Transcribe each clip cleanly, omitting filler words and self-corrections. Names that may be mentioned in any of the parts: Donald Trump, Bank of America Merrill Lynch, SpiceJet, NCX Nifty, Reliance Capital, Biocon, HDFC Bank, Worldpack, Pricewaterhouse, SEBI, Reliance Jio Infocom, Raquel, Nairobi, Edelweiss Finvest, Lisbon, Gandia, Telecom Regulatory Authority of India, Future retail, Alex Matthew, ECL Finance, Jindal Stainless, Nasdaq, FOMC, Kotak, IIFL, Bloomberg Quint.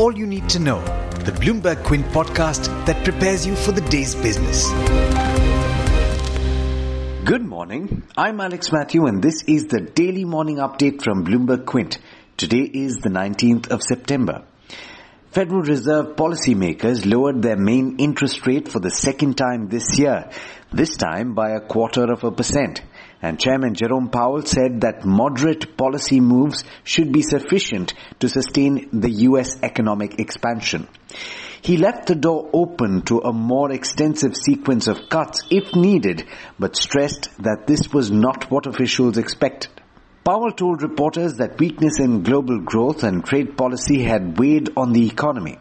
all you need to know, the Bloomberg Quint podcast that prepares you for the day's business. Good morning, I'm Alex Matthew and this is the Daily Morning Update from Bloomberg Quint. Today is the 19th of September. Federal Reserve policymakers lowered their main interest rate for the second time this year, this time by 0.25%. And Chairman Jerome Powell said that moderate policy moves should be sufficient to sustain the U.S. economic expansion. He left the door open to a more extensive sequence of cuts if needed, but stressed that this was not what officials expected. Powell told reporters that weakness in global growth and trade policy had weighed on the economy.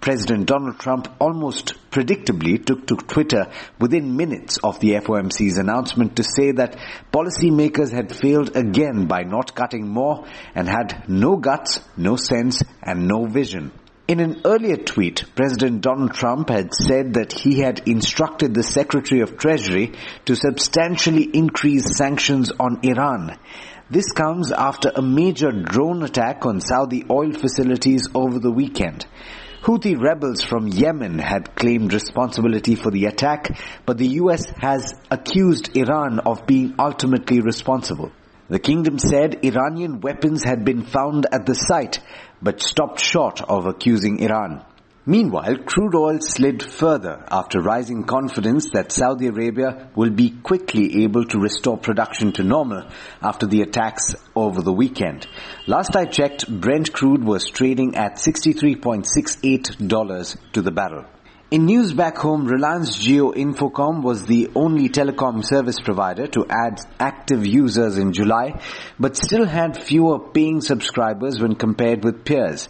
President Donald Trump almost predictably took to Twitter within minutes of the FOMC's announcement to say that policymakers had failed again by not cutting more and had no guts, no sense, and no vision. In an earlier tweet, President Donald Trump had said that he had instructed the Secretary of Treasury to substantially increase sanctions on Iran. This comes after a major drone attack on Saudi oil facilities over the weekend. Houthi rebels from Yemen had claimed responsibility for the attack, but the US has accused Iran of being ultimately responsible. The kingdom said Iranian weapons had been found at the site, but stopped short of accusing Iran. Meanwhile, crude oil slid further after rising confidence that Saudi Arabia will be quickly able to restore production to normal after the attacks over the weekend. Last I checked, Brent crude was trading at $63.68 to the barrel. In news back home, Reliance Jio Infocom was the only telecom service provider to add active users in July, but still had fewer paying subscribers when compared with peers.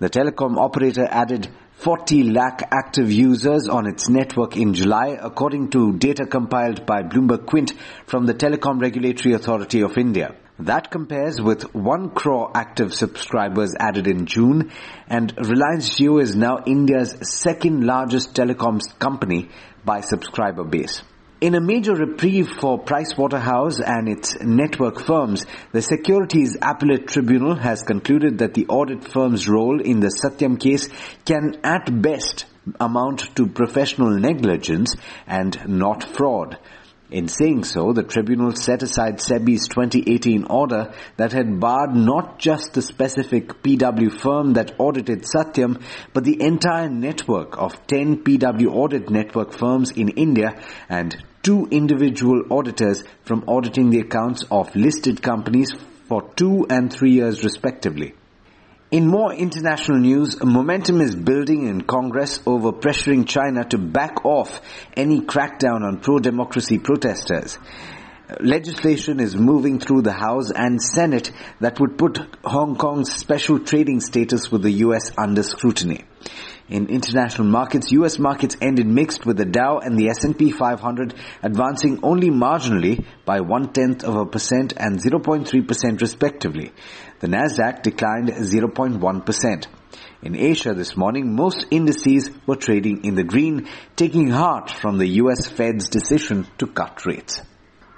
The telecom operator added 40 lakh active users on its network in July, according to data compiled by Bloomberg Quint from the Telecom Regulatory Authority of India. That compares with 1 crore active subscribers added in June, and Reliance Jio is now India's second largest telecoms company by subscriber base. In a major reprieve for Pricewaterhouse and its network firms, the Securities Appellate Tribunal has concluded that the audit firm's role in the Satyam case can at best amount to professional negligence and not fraud. In saying so, the tribunal set aside SEBI's 2018 order that had barred not just the specific PW firm that audited Satyam, but the entire network of 10 PW audit network firms in India and 2 individual auditors from auditing the accounts of listed companies for 2 and 3 years respectively. In more international news, momentum is building in Congress over pressuring China to back off any crackdown on pro-democracy protesters. Legislation is moving through the House and Senate that would put Hong Kong's special trading status with the U.S. under scrutiny. In international markets, U.S. markets ended mixed with the Dow and the S&P 500 advancing only marginally by 0.1% and 0.3% respectively. The Nasdaq declined 0.1%. In Asia this morning, most indices were trading in the green, taking heart from the U.S. Fed's decision to cut rates.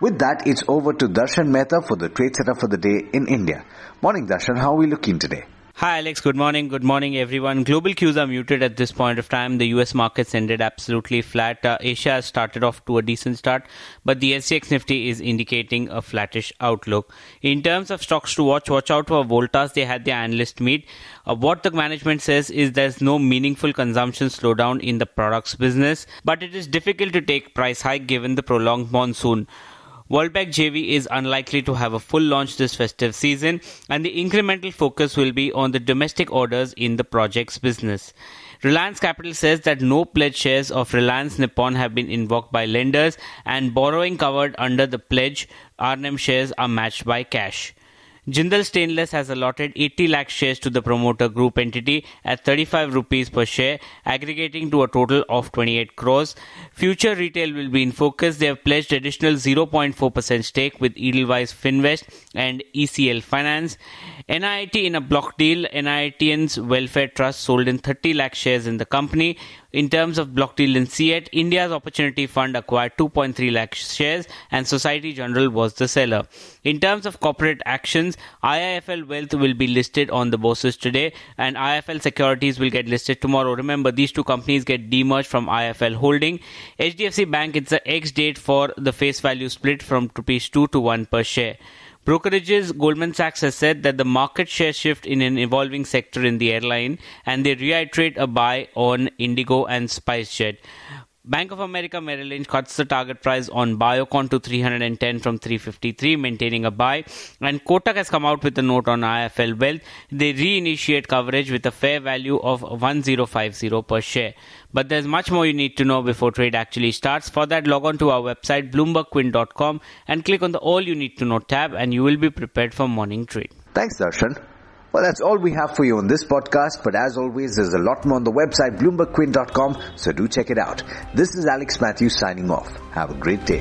With that, it's over to Darshan Mehta for the trade setup for the day in India. Morning Darshan, how are we looking today? Hi Alex, good morning everyone. Global cues are muted at this point of time. The US markets ended absolutely flat. Asia has started off to a decent start, but the NCX Nifty is indicating a flattish outlook. In terms of stocks to watch out for Voltas. They had their analyst meet. What the management says is there's no meaningful consumption slowdown in the products business, but it is difficult to take price hike given the prolonged monsoon. Worldpack JV is unlikely to have a full launch this festive season, and the incremental focus will be on the domestic orders in the projects business. Reliance Capital says that no pledged shares of Reliance Nippon have been invoked by lenders, and borrowing covered under the pledge R&M shares are matched by cash. Jindal Stainless has allotted 80 lakh shares to the promoter group entity at 35 rupees per share, aggregating to a total of 28 crores. Future Retail will be in focus. They have pledged additional 0.4% stake with Edelweiss Finvest and ECL Finance. NIIT in a block deal. NIIT's Welfare Trust sold in 30 lakh shares in the company. In terms of block deal in CIET, India's Opportunity Fund acquired 2.3 lakh shares and Societe Generale was the seller. In terms of corporate actions, IIFL Wealth will be listed on the bourses today, and IIFL Securities will get listed tomorrow. Remember, these two companies get demerged from IIFL Holding. HDFC Bank, it's the ex-date for the face value split from ₹2 to ₹1 per share. Brokerages, Goldman Sachs has said that the market share shift in an evolving sector in the airline, and they reiterate a buy on Indigo and SpiceJet. Bank of America Merrill Lynch cuts the target price on Biocon to 310 from 353, maintaining a buy. And Kotak has come out with a note on IIFL Wealth. They reinitiate coverage with a fair value of 1050 per share. But there's much more you need to know before trade actually starts. For that, log on to our website, BloombergQuint.com, and click on the All You Need to Know tab, and you will be prepared for morning trade. Thanks, Darshan. Well, that's all we have for you on this podcast, but as always, there's a lot more on the website, BloombergQuint.com, so do check it out. This is Alex Matthews signing off. Have a great day.